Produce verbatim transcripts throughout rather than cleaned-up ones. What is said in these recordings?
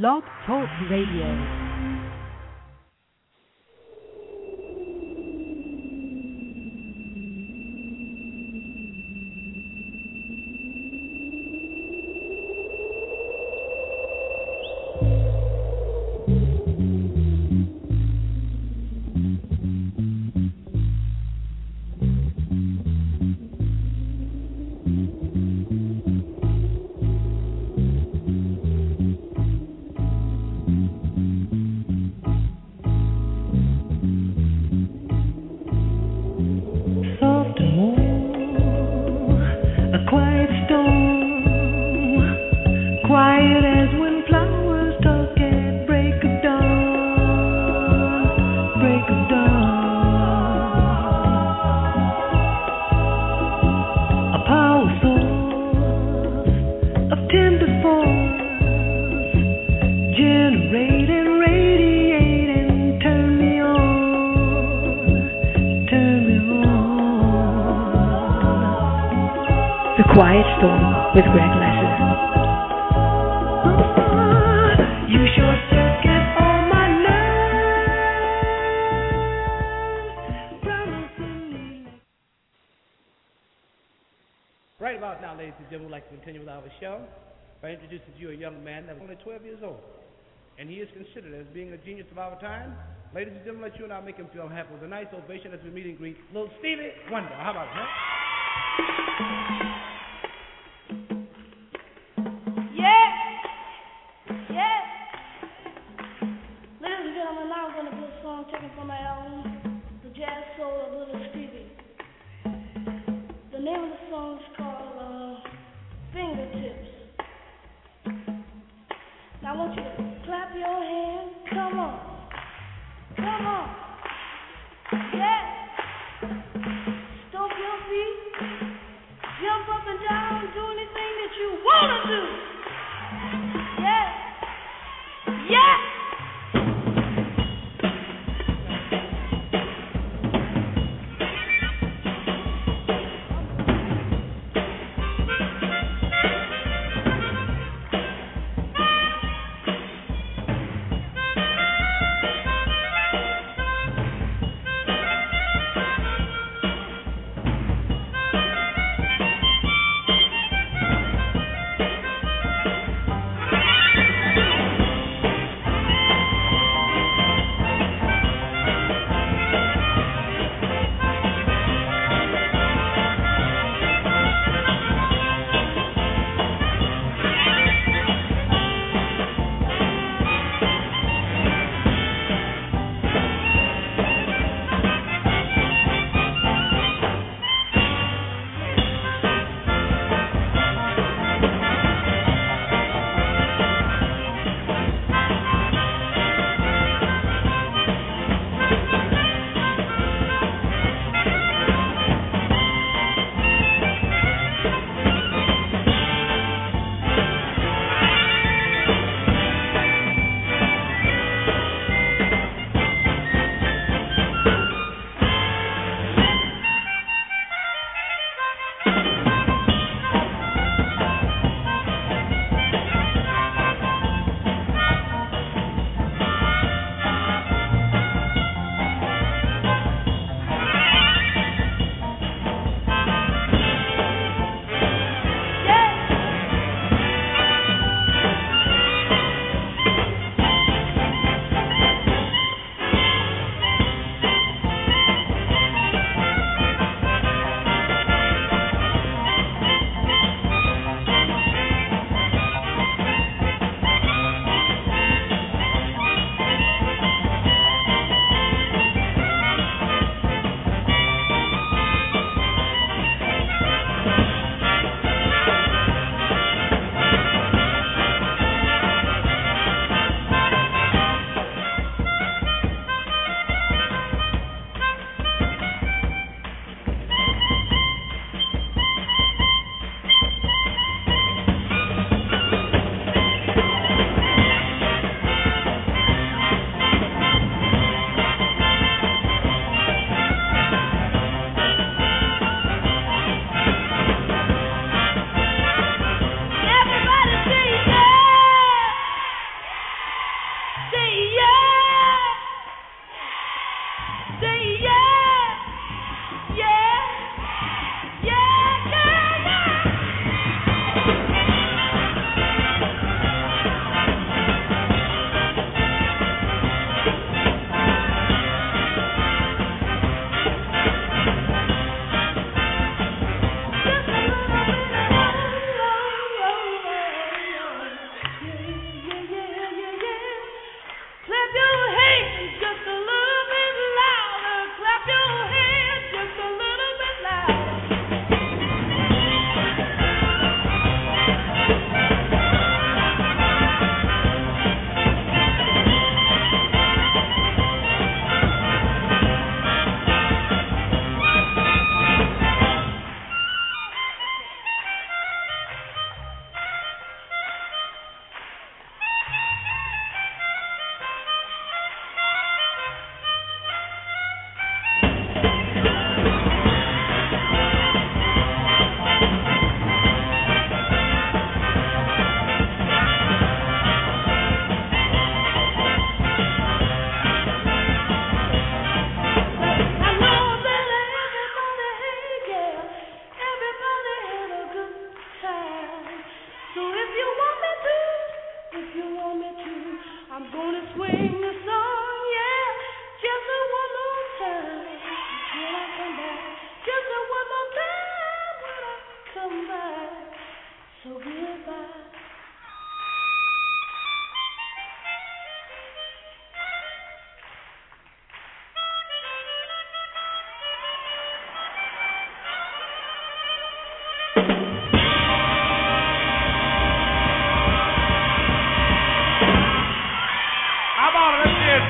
Blog Talk Radio. Quiet Storm with Greg Lassiter. Right about now, ladies and gentlemen, we'd like to continue with our show by introducing to you a young man that was only twelve years old, and he is considered as being a genius of our time. Ladies and gentlemen, let you and I make him feel happy with a nice ovation as we meet and greet little Stevie Wonder. How about that?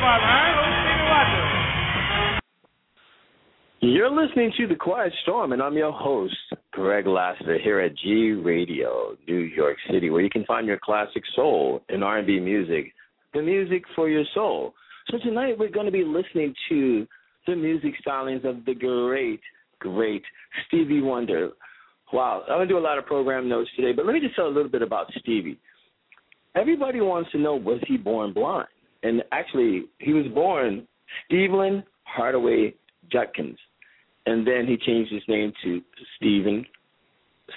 from, huh? You're listening to The Quiet Storm, and I'm your host, Greg Lassiter, here at G Radio, New York City, where you can find your classic soul and R and B music, the music for your soul. So tonight we're going to be listening to the music stylings of the great, great Stevie Wonder. Wow, I'm going to do a lot of program notes today, but let me just tell a little bit about Stevie. Everybody wants to know, was he born blind? And actually, he was born Steveland Hardaway Judkins, and then he changed his name to Steven,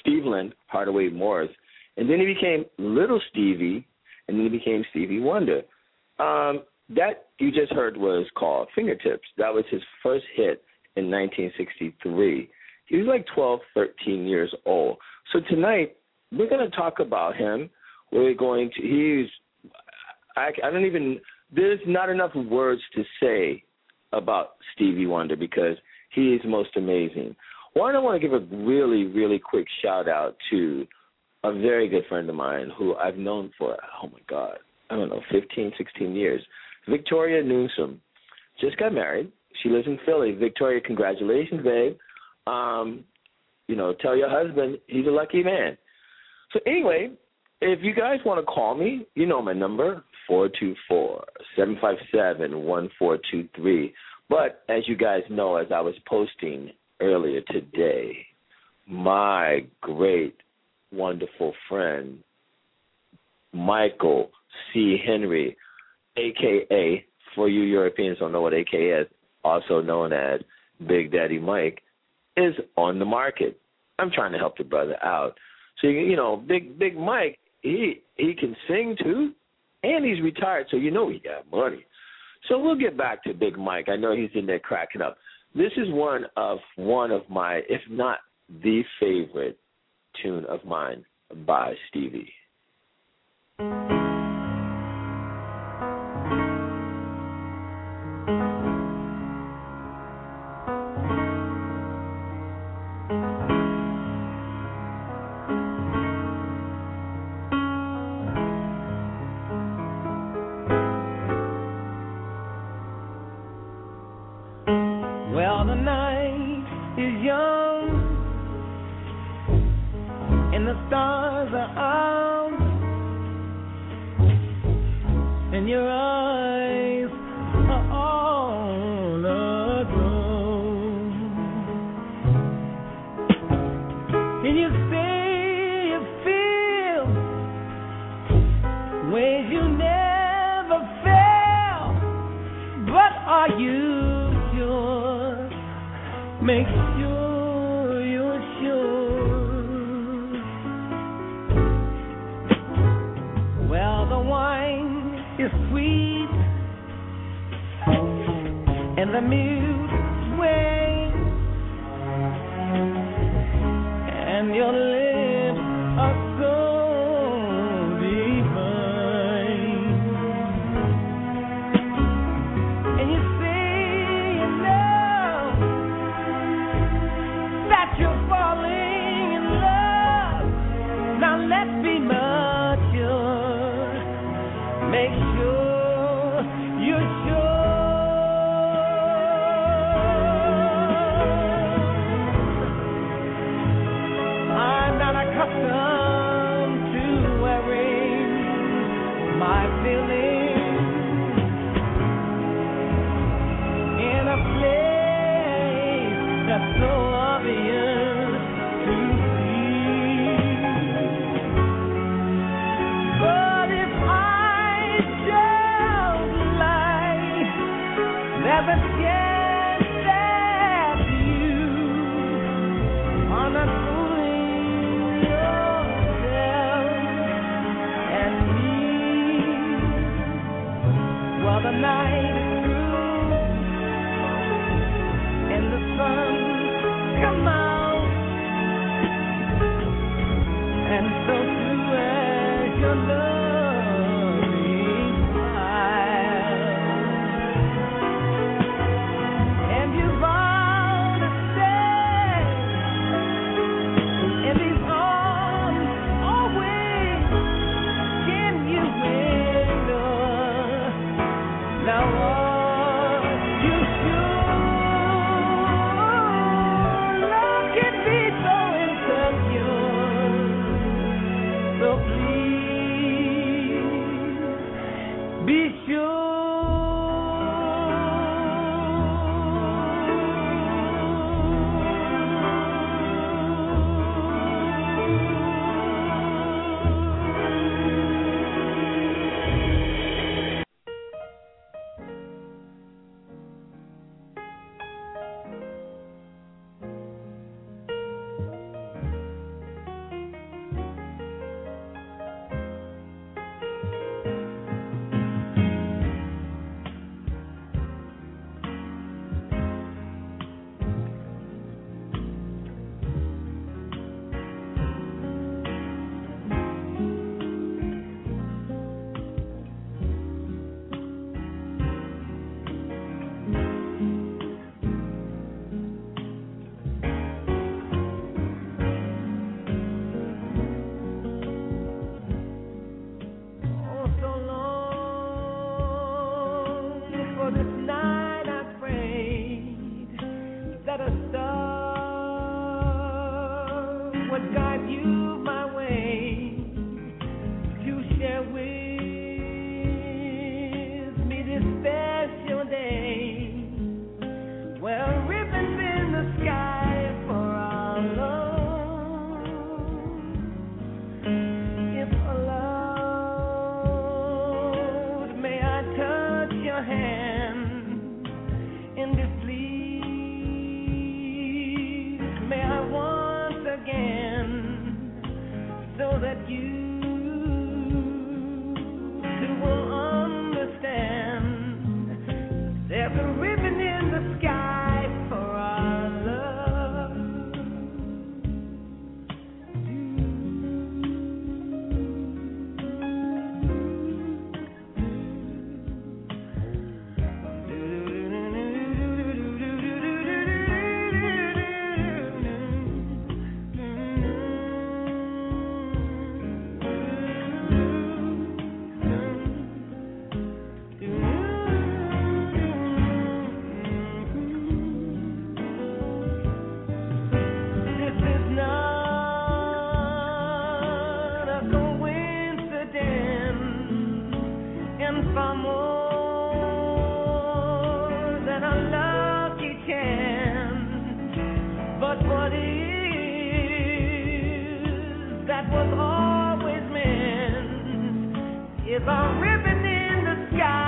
Steveland Hardaway Morris, and then he became Little Stevie, and then he became Stevie Wonder. Um, that you just heard was called Fingertips. That was his first hit in nineteen sixty-three. He was like twelve, thirteen years old. So tonight, we're going to talk about him. We're going to, he's, I, I don't even, there's not enough words to say about Stevie Wonder because he is most amazing. One, I want to give a really, really quick shout out to a very good friend of mine who I've known for, oh my God, I don't know, fifteen, sixteen years. Victoria Newsom just got married. She lives in Philly. Victoria, congratulations, babe. Um, you know, tell your husband he's a lucky man. So anyway, if you guys want to call me, you know my number, four two four, seven five seven, one four two three. But as you guys know, as I was posting earlier today, my great, wonderful friend, Michael C. Henry, a k a, for you Europeans don't know what A K A is, also known as Big Daddy Mike, is on the market. I'm trying to help the brother out. So, you know, Big Big Mike, he he can sing too, and he's retired, so you know he got money. So we'll get back to Big Mike. I know he's in there cracking up. This is one of one of my, if not the favorite tune of mine by Stevie. Now be sure. Ribbon in the sky.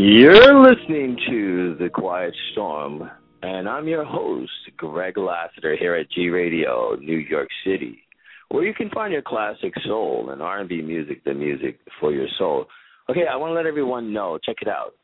You're listening to The Quiet Storm, and I'm your host, Greg Lassiter, here at G Radio, New York City, where you can find your classic soul and R and B music, the music for your soul. Okay, I want to let everyone know, check it out.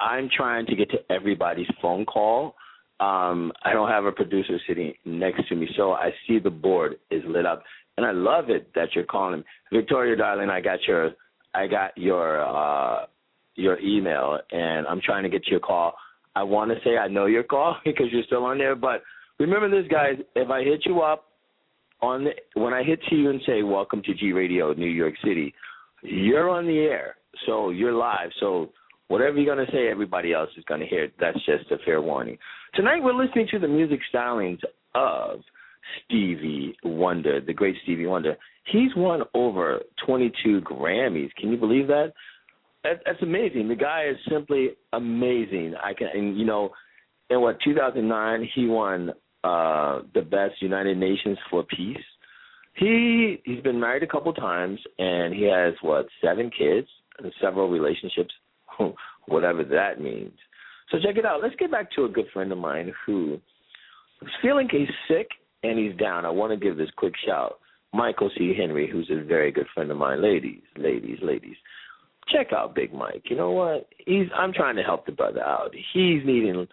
I'm trying to get to everybody's phone call. Um, I don't have a producer sitting next to me, so I see the board is lit up, and I love it that you're calling. Victoria, darling, I got your, I got your, uh, your email, and I'm trying to get your call. I want to say I know your call because you're still on there, but remember this, guys. If I hit you up, on the, when I hit you and say, welcome to G Radio New York City, you're on the air, so you're live. So whatever you're going to say, everybody else is going to hear it. That's just a fair warning. Tonight we're listening to the music stylings of Stevie Wonder, the great Stevie Wonder. He's won over twenty-two Grammys. Can you believe that? That's amazing. The guy is simply amazing. I can, and you know, in what two thousand nine he won uh, the best United Nations for peace. He he's been married a couple times, and he has what seven kids and several relationships, whatever that means. So check it out. Let's get back to a good friend of mine who is feeling he's sick and he's down. I want to give this quick shout, Michael C. Henry, who's a very good friend of mine. Ladies, ladies, ladies. Check out Big Mike. You know what? He's. I'm trying to help the brother out. He's needing.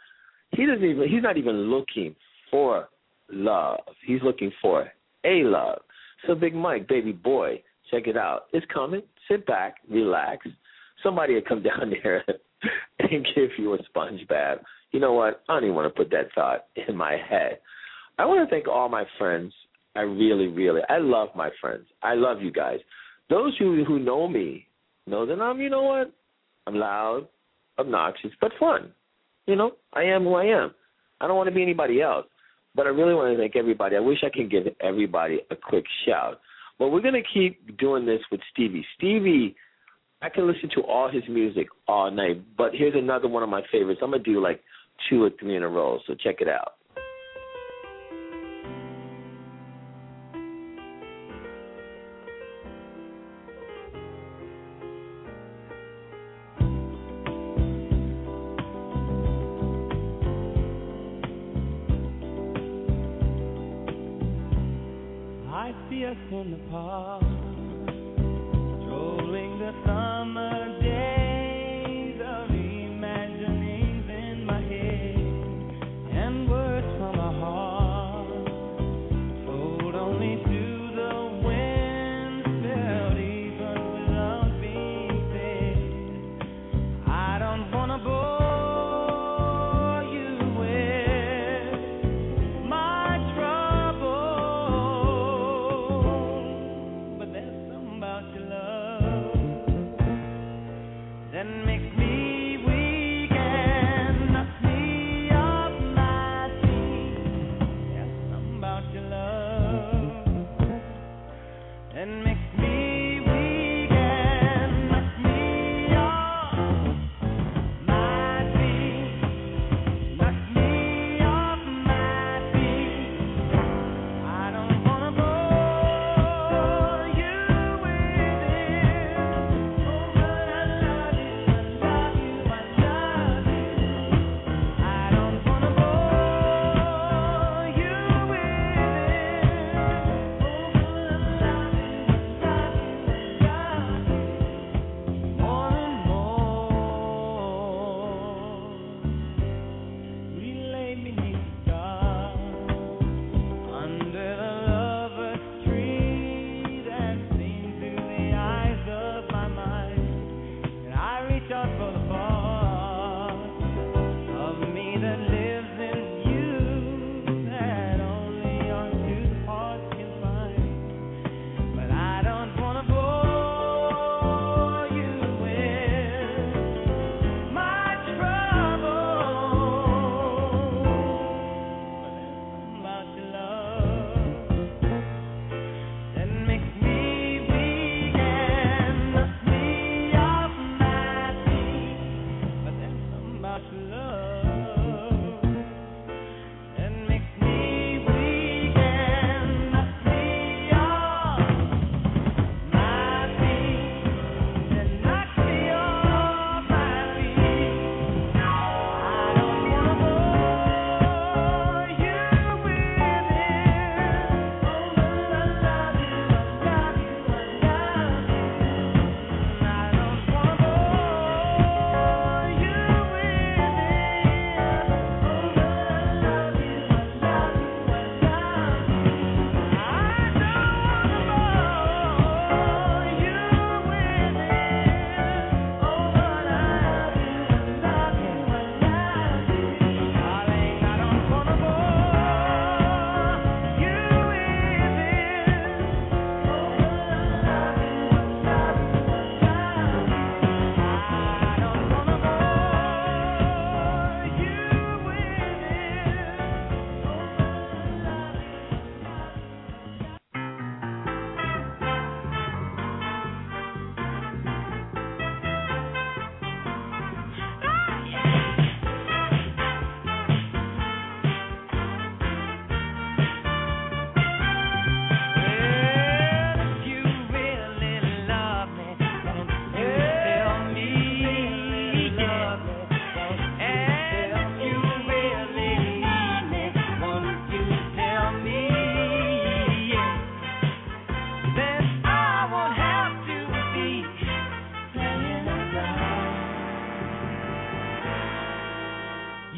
He doesn't even. He's not even looking for love. He's looking for a love. So Big Mike, baby boy, check it out. It's coming. Sit back, relax. Somebody will come down there and give you a sponge bath. You know what? I don't even want to put that thought in my head. I want to thank all my friends. I really, really. I love my friends. I love you guys. Those who who know me. No, then I'm, you know what, I'm loud, obnoxious, but fun. You know, I am who I am. I don't want to be anybody else, but I really want to thank everybody. I wish I could give everybody a quick shout. But we're going to keep doing this with Stevie. Stevie, I can listen to all his music all night, but here's another one of my favorites. I'm going to do like two or three in a row, so check it out. In the park, strolling the summer days of imaginings in my head, and words from my heart told only to the wind, felt even without being said. I don't wanna bore you with my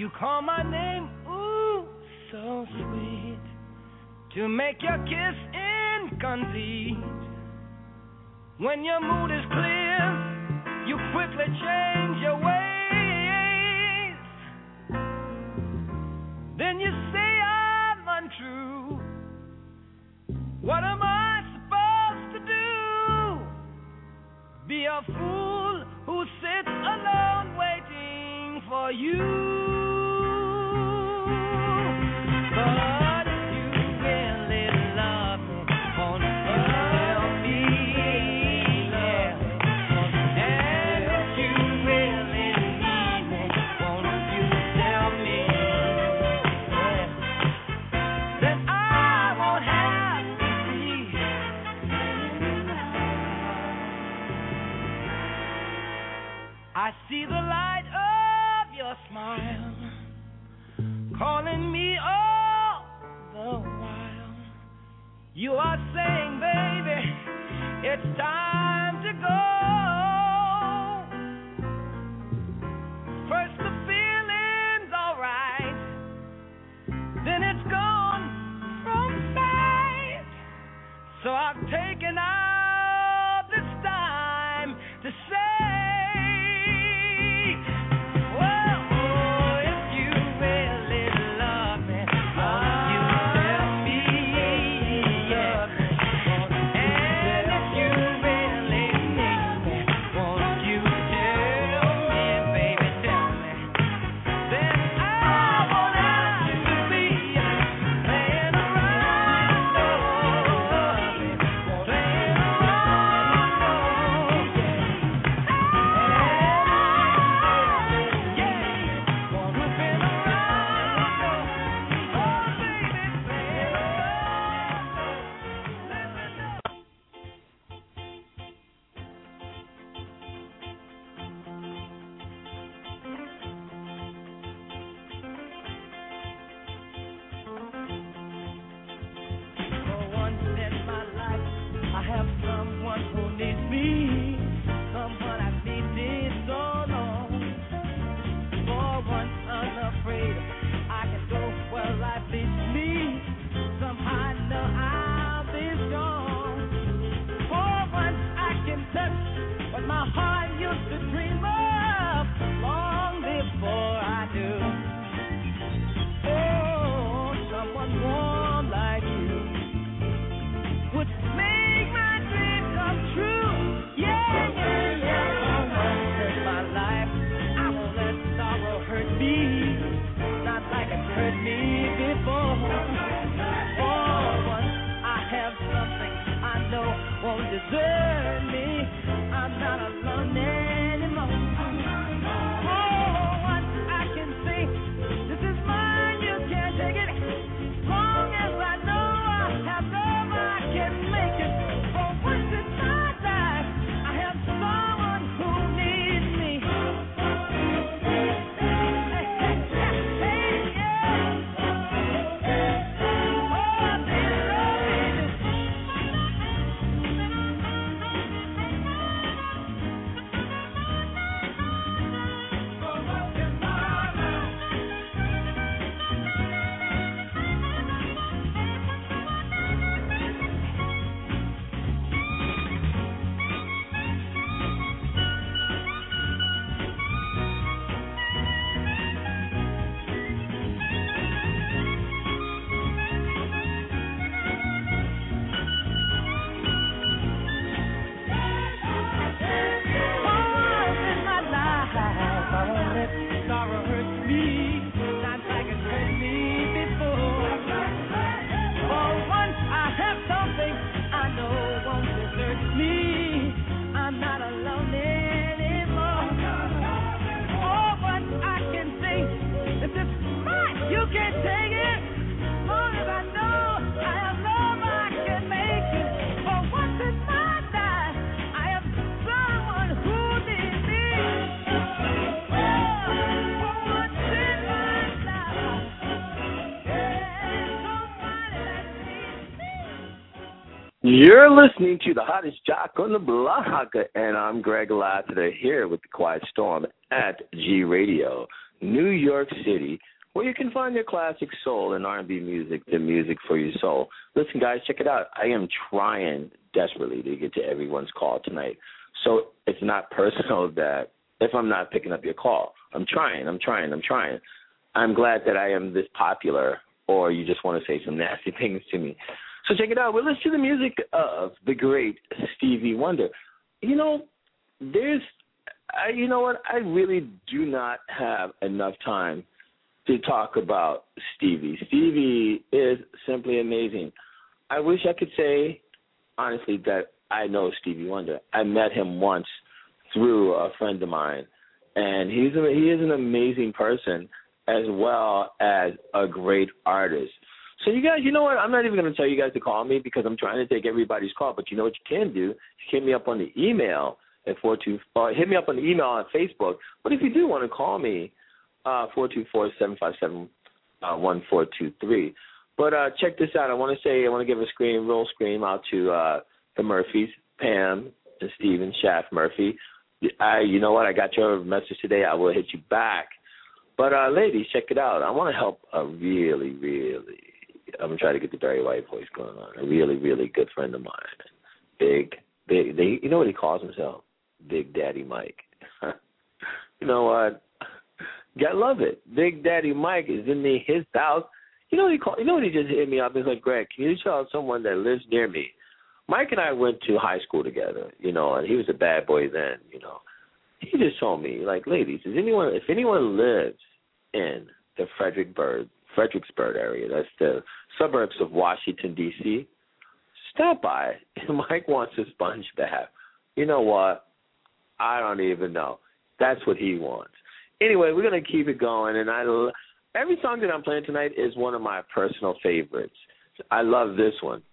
You call my name, ooh, so sweet, to make your kiss incomplete. When your mood is clear, you quickly change your ways. Then you say I'm untrue. What am I supposed to do? Be a fool who sits alone waiting for you. See the light of your smile calling me all the while. You are saying, baby, it's time to go. First the feeling's all right, then it's gone from sight. So I've taken out this time to say, You're listening to the hottest jock on the block, and I'm Greg Lassiter here with The Quiet Storm at G Radio. New York City, where you can find your classic soul and R and B music, the music for your soul. Listen, guys, check it out. I am trying desperately to get to everyone's call tonight. So it's not personal that if I'm not picking up your call, I'm trying, I'm trying, I'm trying. I'm glad that I am this popular, or you just want to say some nasty things to me. So check it out. Well, listen to the music of the great Stevie Wonder. You know, there's, I, you know what, I really do not have enough time to talk about Stevie. Stevie is simply amazing. I wish I could say, honestly, that I know Stevie Wonder. I met him once through a friend of mine, and he's a, he is an amazing person as well as a great artist. So you guys, you know what? I'm not even going to tell you guys to call me because I'm trying to take everybody's call, but you know what you can do? You can hit me up on the email at four two four, or hit me up on the email on Facebook. But if you do want to call me, uh, four two four, seven five seven, one four two three. But uh, check this out. I want to say, I want to give a scream, roll scream out to uh, the Murphys, Pam and Stephen Shaft Murphy. I, you know what? I got your message today. I will hit you back. But, uh, ladies, check it out. I want to help a really, really, I'm going to try to get the Barry White voice going on, a really, really good friend of mine. Big, big, they, you know what he calls himself? Big Daddy Mike. You know what? I love it. Big Daddy Mike is in the, his house. You know what he call, You know what he just hit me up? He's like, Greg, can you tell someone that lives near me? Mike and I went to high school together, you know, and he was a bad boy then, you know. He just told me, like, ladies, is anyone, if anyone lives in the Fredericksburg, Fredericksburg area, that's the suburbs of Washington, D C, stop by. And Mike wants a sponge bath. You know what? I don't even know. That's what he wants. Anyway, we're going to keep it going. And I, every song that I'm playing tonight is one of my personal favorites. I love this one.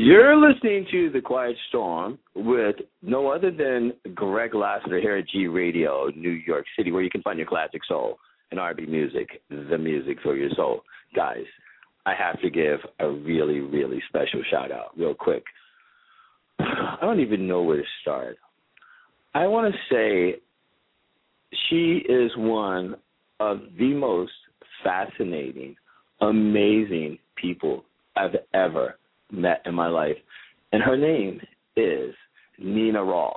You're listening to The Quiet Storm with no other than Greg Lassiter here at G Radio, New York City, where you can find your classic soul and R and B music, the music for your soul. Guys, I have to give a really, really special shout-out real quick. I don't even know where to start. I want to say she is one of the most fascinating, amazing people I've ever met in my life, and her name is Nina Rawls.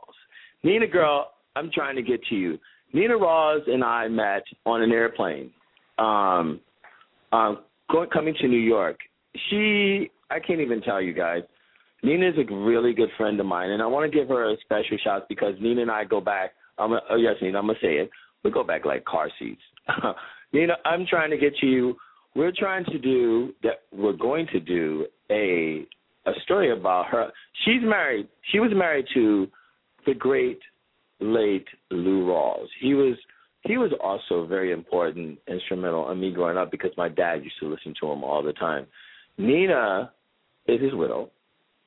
Nina, girl, I'm trying to get to you. Nina Rawls and I met on an airplane um, um, going, coming to New York. She, I can't even tell you guys, Nina is a really good friend of mine, and I want to give her a special shout because Nina and I go back. I'm a, oh, yes, Nina, I'm going to say it. We go back like car seats. Nina, I'm trying to get to you. We're trying to do that. We're going to do a a story about her. She's married. She was married to the great late Lou Rawls. He was he was also very important, instrumental in me growing up because my dad used to listen to him all the time. Nina is his widow.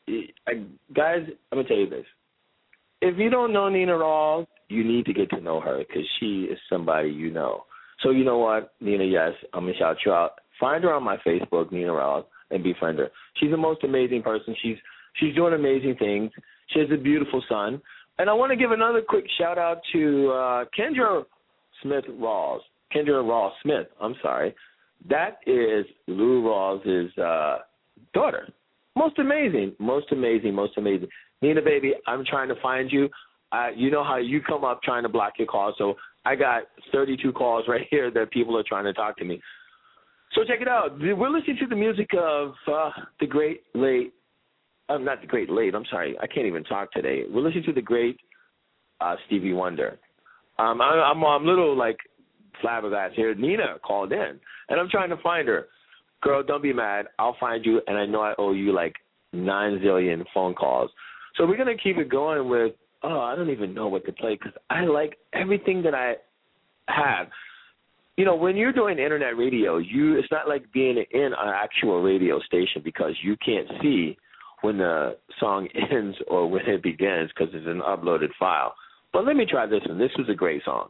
I, guys, I'm gonna tell you this: if you don't know Nina Rawls, you need to get to know her because she is somebody you know. So you know what, Nina, yes, I'm going to shout you out. Find her on my Facebook, Nina Rawls, and befriend her. She's the most amazing person. She's she's doing amazing things. She has a beautiful son. And I want to give another quick shout-out to uh, Kendra Smith Rawls. Kendra Rawls Smith, I'm sorry. That is Lou Rawls' uh, daughter. Most amazing, most amazing, most amazing. Nina, baby, I'm trying to find you. Uh, you know how you come up trying to block your call, so I got thirty-two calls right here that people are trying to talk to me. So check it out. We're listening to the music of uh, the great late uh, – not the great late. I'm sorry. I can't even talk today. We're listening to the great uh, Stevie Wonder. Um, I, I'm I'm a little, like, flabbergasted here. Nina called in, and I'm trying to find her. Girl, don't be mad. I'll find you, and I know I owe you, like, nine zillion phone calls. So we're going to keep it going with – oh, I don't even know what to play because I like everything that I have. You know, when you're doing internet radio, you it's not like being in an actual radio station because you can't see when the song ends or when it begins because it's an uploaded file. But let me try this one. This was a great song.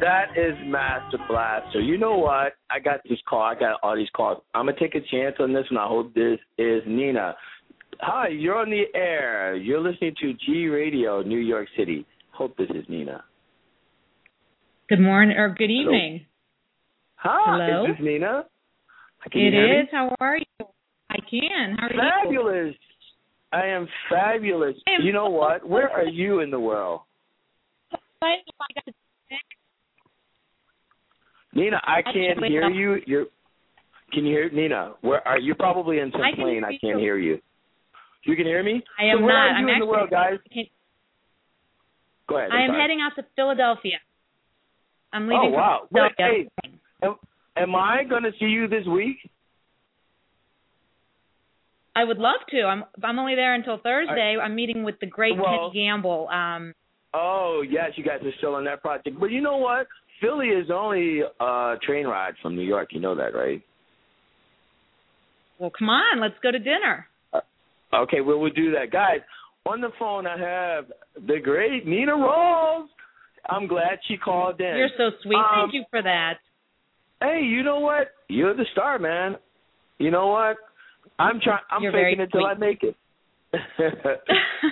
That is Master Blaster. You know what? I got this call. I got all these calls. I'm going to take a chance on this, and I hope this is Nina. Hi, you're on the air. You're listening to G Radio, New York City. Hope this is Nina. Good morning or good evening. Hello. Hi, Hello? Is this Nina? Can it is. Me? How are you? I can. How are fabulous. you? Fabulous. I am fabulous. I am you know what? Where are you in the world? Nina, I can't hear you. You're, can you hear Nina? Where are you? Probably in some I plane. I can't you. hear you. You can hear me? I am so where not. Are you I'm in the world, guys? Go ahead. I am sorry. heading out to Philadelphia. I'm leaving. Oh wow! Wait, hey, am, am I going to see you this week? I would love to. I'm I'm only there until Thursday. I, I'm meeting with the great well, Kenny Gamble. Um, oh yes, you guys are still on that project. But you know what? Philly is only a train ride from New York. You know that, right? Well, come on. Let's go to dinner. Uh, okay, well, we'll do that. Guys, on the phone I have the great Nina Rawls. I'm glad she called in. You're so sweet. Um, Thank you for that. Hey, you know what? You're the star, man. You know what? I'm trying. I'm You're faking it till sweet. I make it.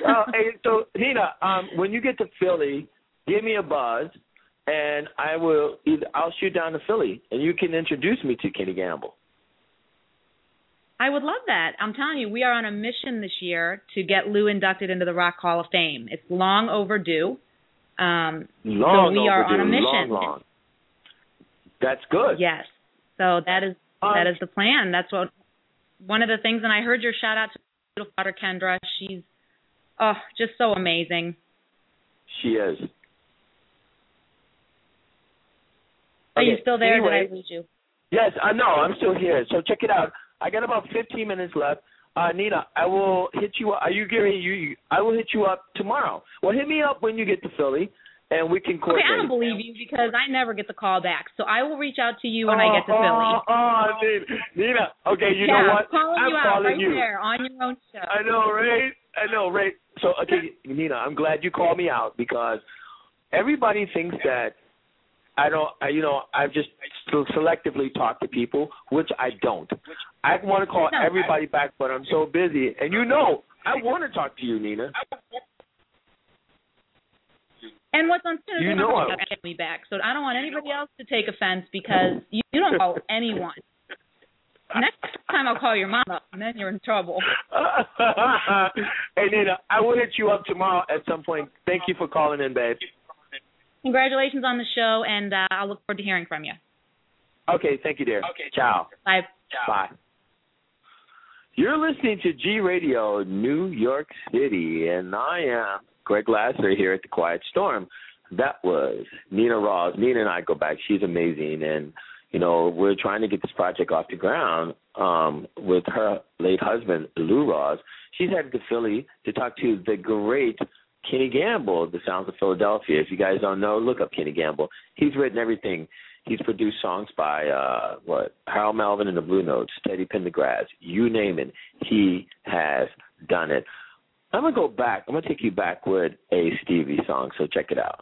well, hey, so, Nina, um, when you get to Philly, give me a buzz. And I will either I'll shoot down to Philly, and you can introduce me to Kenny Gamble. I would love that. I'm telling you, we are on a mission this year to get Lou inducted into the Rock Hall of Fame. It's long overdue. Um, long so we overdue. are on a mission. Long, long. That's good. Yes. So that is um, that is the plan. That's what one of the things. And I heard your shout out to my little daughter Kendra. She's oh just so amazing. She is. Are okay. you still there? Anyway, did I lose you? Yes, I know. I'm still here. So check it out. I got about fifteen minutes left. Uh, Nina, I will hit you up. Are you giving you? I will hit you up tomorrow. Well, hit me up when you get to Philly, and we can coordinate. Okay, I don't believe you because I never get the call back. So I will reach out to you when oh, I get to Philly. Oh, oh Nina. Nina. Okay, you yeah, know what? I'm calling I'm you out calling right you. there on your own show. I know, right? I know, right? So, okay, Nina, I'm glad you called me out because everybody thinks that I don't, you know, I've just selectively talked to people, which I don't. I want to call everybody back, but I'm so busy. And you know, I want to talk to you, Nina. And what's unfair is you know I got me back, so I don't want anybody else to take offense because you, you don't call anyone. Next time I'll call your mom up, and then you're in trouble. Hey, Nina, I will hit you up tomorrow at some point. Thank you for calling in, babe. Congratulations on the show, and uh, I'll look forward to hearing from you. Okay, thank you, dear. Okay, ciao. Bye. Ciao. Bye. You're listening to G Radio, New York City, and I am Greg Lassiter here at The Quiet Storm. That was Nina Rawls. Nina and I go back. She's amazing, and, you know, we're trying to get this project off the ground um, with her late husband, Lou Rawls. She's headed to Philly to talk to the great Kenny Gamble, The Sounds of Philadelphia. If you guys don't know, look up Kenny Gamble. He's written everything. He's produced songs by uh, what Harold Melvin and the Blue Notes, Teddy Pendergrass, you name it. He has done it. I'm going to go back. I'm going to take you back with a Stevie song, so check it out.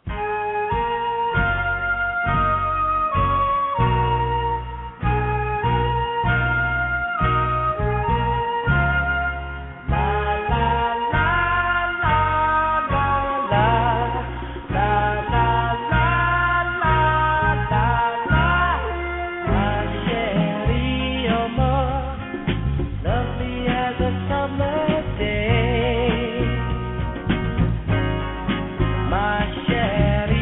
My share.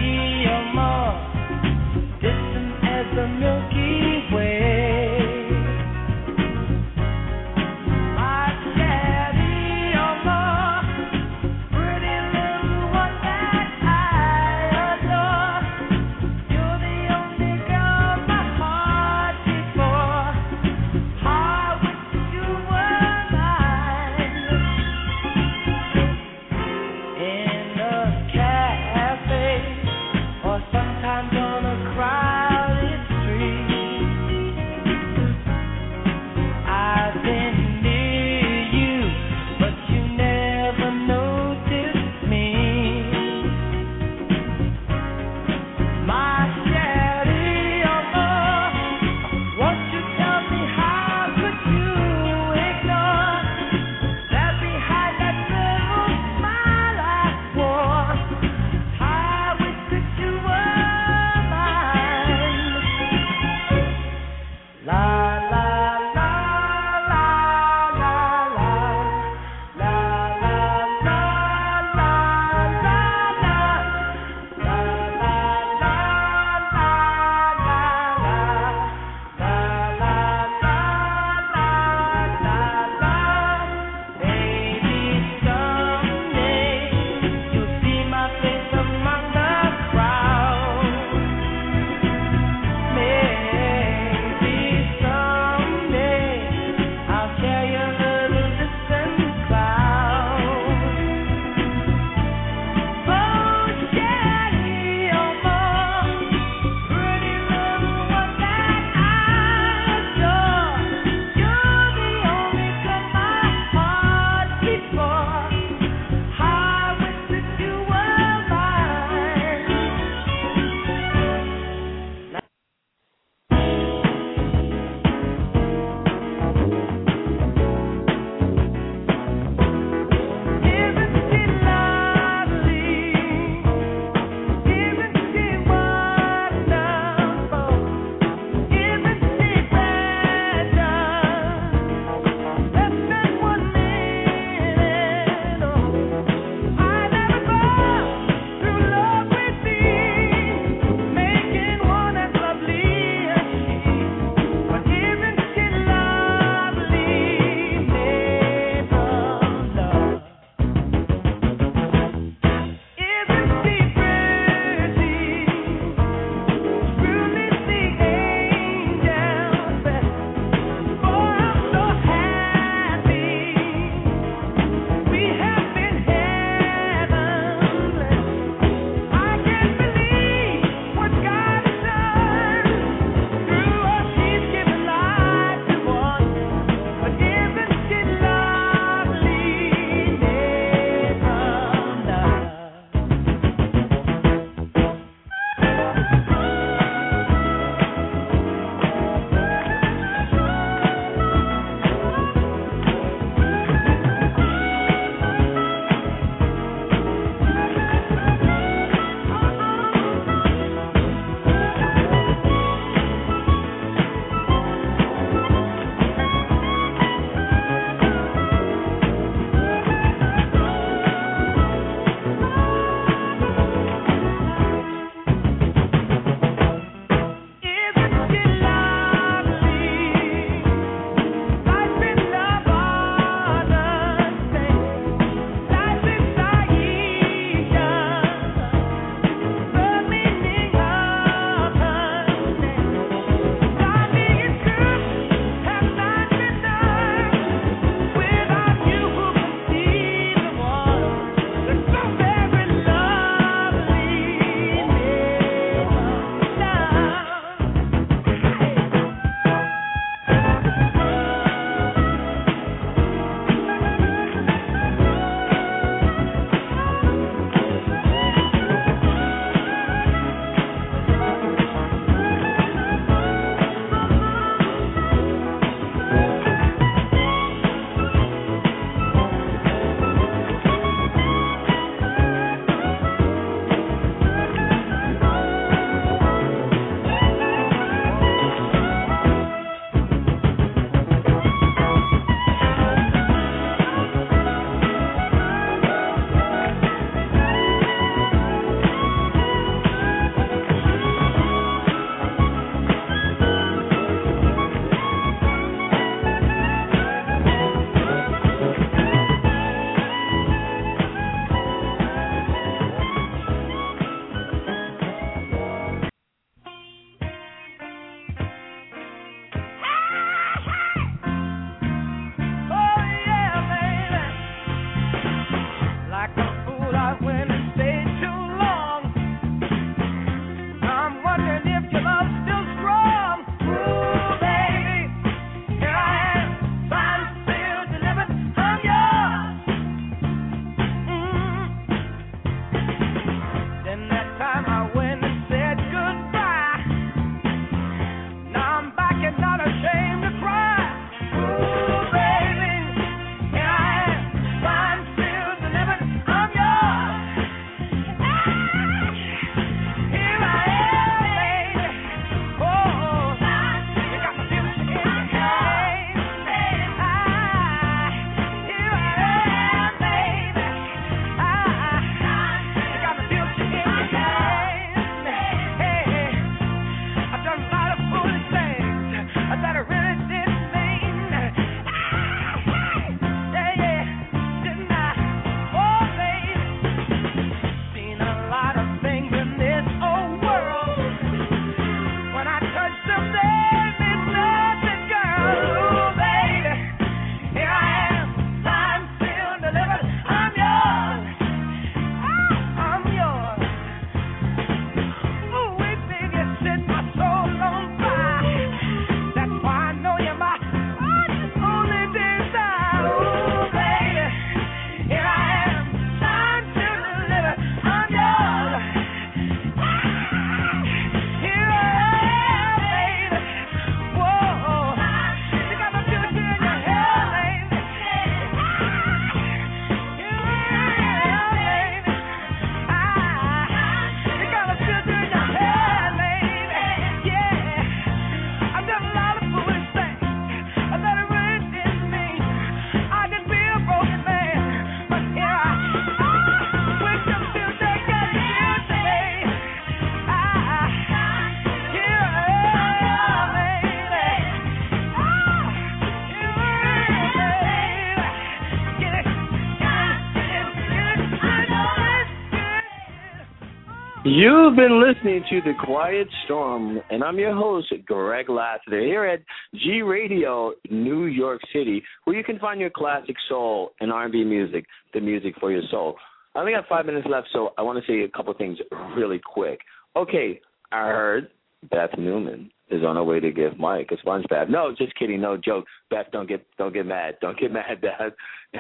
You've been listening to The Quiet Storm, and I'm your host, Greg Lassiter, here at G Radio, New York City, where you can find your classic soul and R and B music, the music for your soul. I only got five minutes left, so I want to say a couple things really quick. Okay, I heard Beth Newman is on her way to give Mike a SpongeBob. No, just kidding, no joke. Beth, don't get don't get mad. Don't get mad, Beth.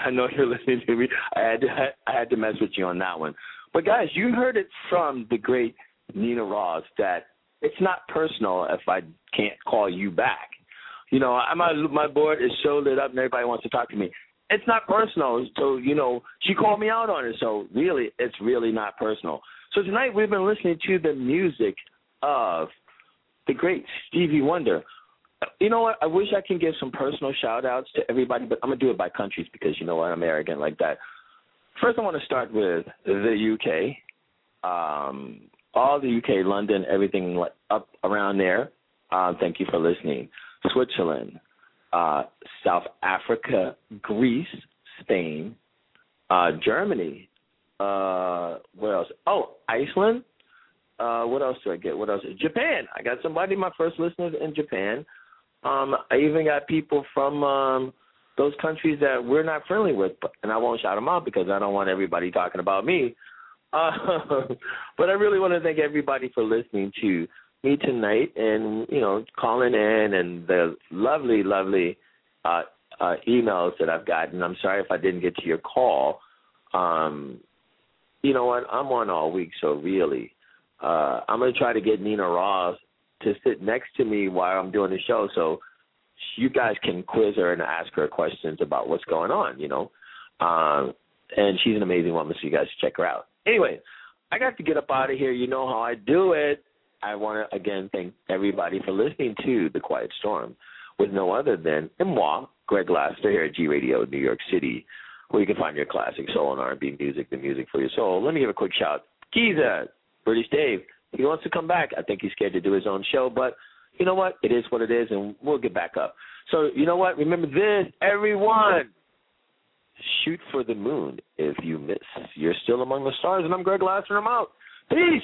I know you're listening to me. I had to, I had to mess with you on that one. But, guys, you heard it from the great Nina Rawls that it's not personal if I can't call you back. You know, I, my, my board is so lit up and everybody wants to talk to me. It's not personal. So, you know, she called me out on it. So, really, it's really not personal. So, tonight we've been listening to the music of the great Stevie Wonder. You know what? I wish I can give some personal shout-outs to everybody, but I'm going to do it by countries because, you know what, I'm arrogant like that. First, I want to start with the U K, um, all the U K, London, everything up around there. Um, thank you for listening. Switzerland, uh, South Africa, Greece, Spain, uh, Germany. Uh, what else? Oh, Iceland. Uh, what else do I get? What else? Japan. I got somebody, my first listeners in Japan. Um, I even got people from um, – those countries that we're not friendly with, and I won't shout them out because I don't want everybody talking about me. Uh, but I really want to thank everybody for listening to me tonight and, you know, calling in and the lovely, lovely uh, uh, emails that I've gotten. I'm sorry if I didn't get to your call. Um, you know what? I'm on all week, so really uh, I'm going to try to get Nina Rawls to sit next to me while I'm doing the show, so you guys can quiz her and ask her questions about what's going on, you know. Um, and she's an amazing woman, so you guys should check her out. Anyway, I got to get up out of here. You know how I do it. I want to, again, thank everybody for listening to The Quiet Storm with no other than and moi, Greg Lassiter, here at G Radio New York City, where you can find your classic soul and R and B music, the music for your soul. Let me give a quick shout. Giza, British Dave, he wants to come back. I think he's scared to do his own show, but you know what? It is what it is, and we'll get back up. So you know what? Remember this, everyone. Shoot for the moon. If you miss, you're still among the stars, and I'm Greg Lassiter. I'm out. Peace.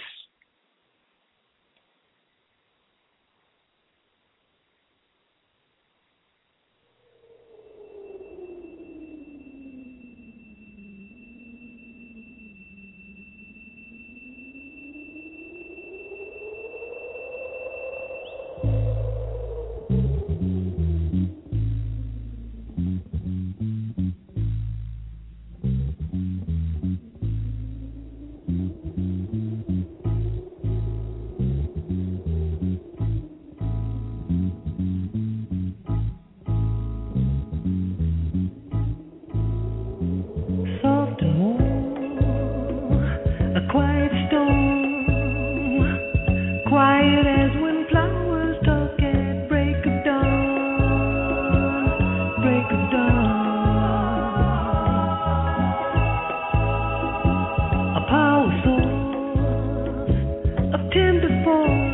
Tender form.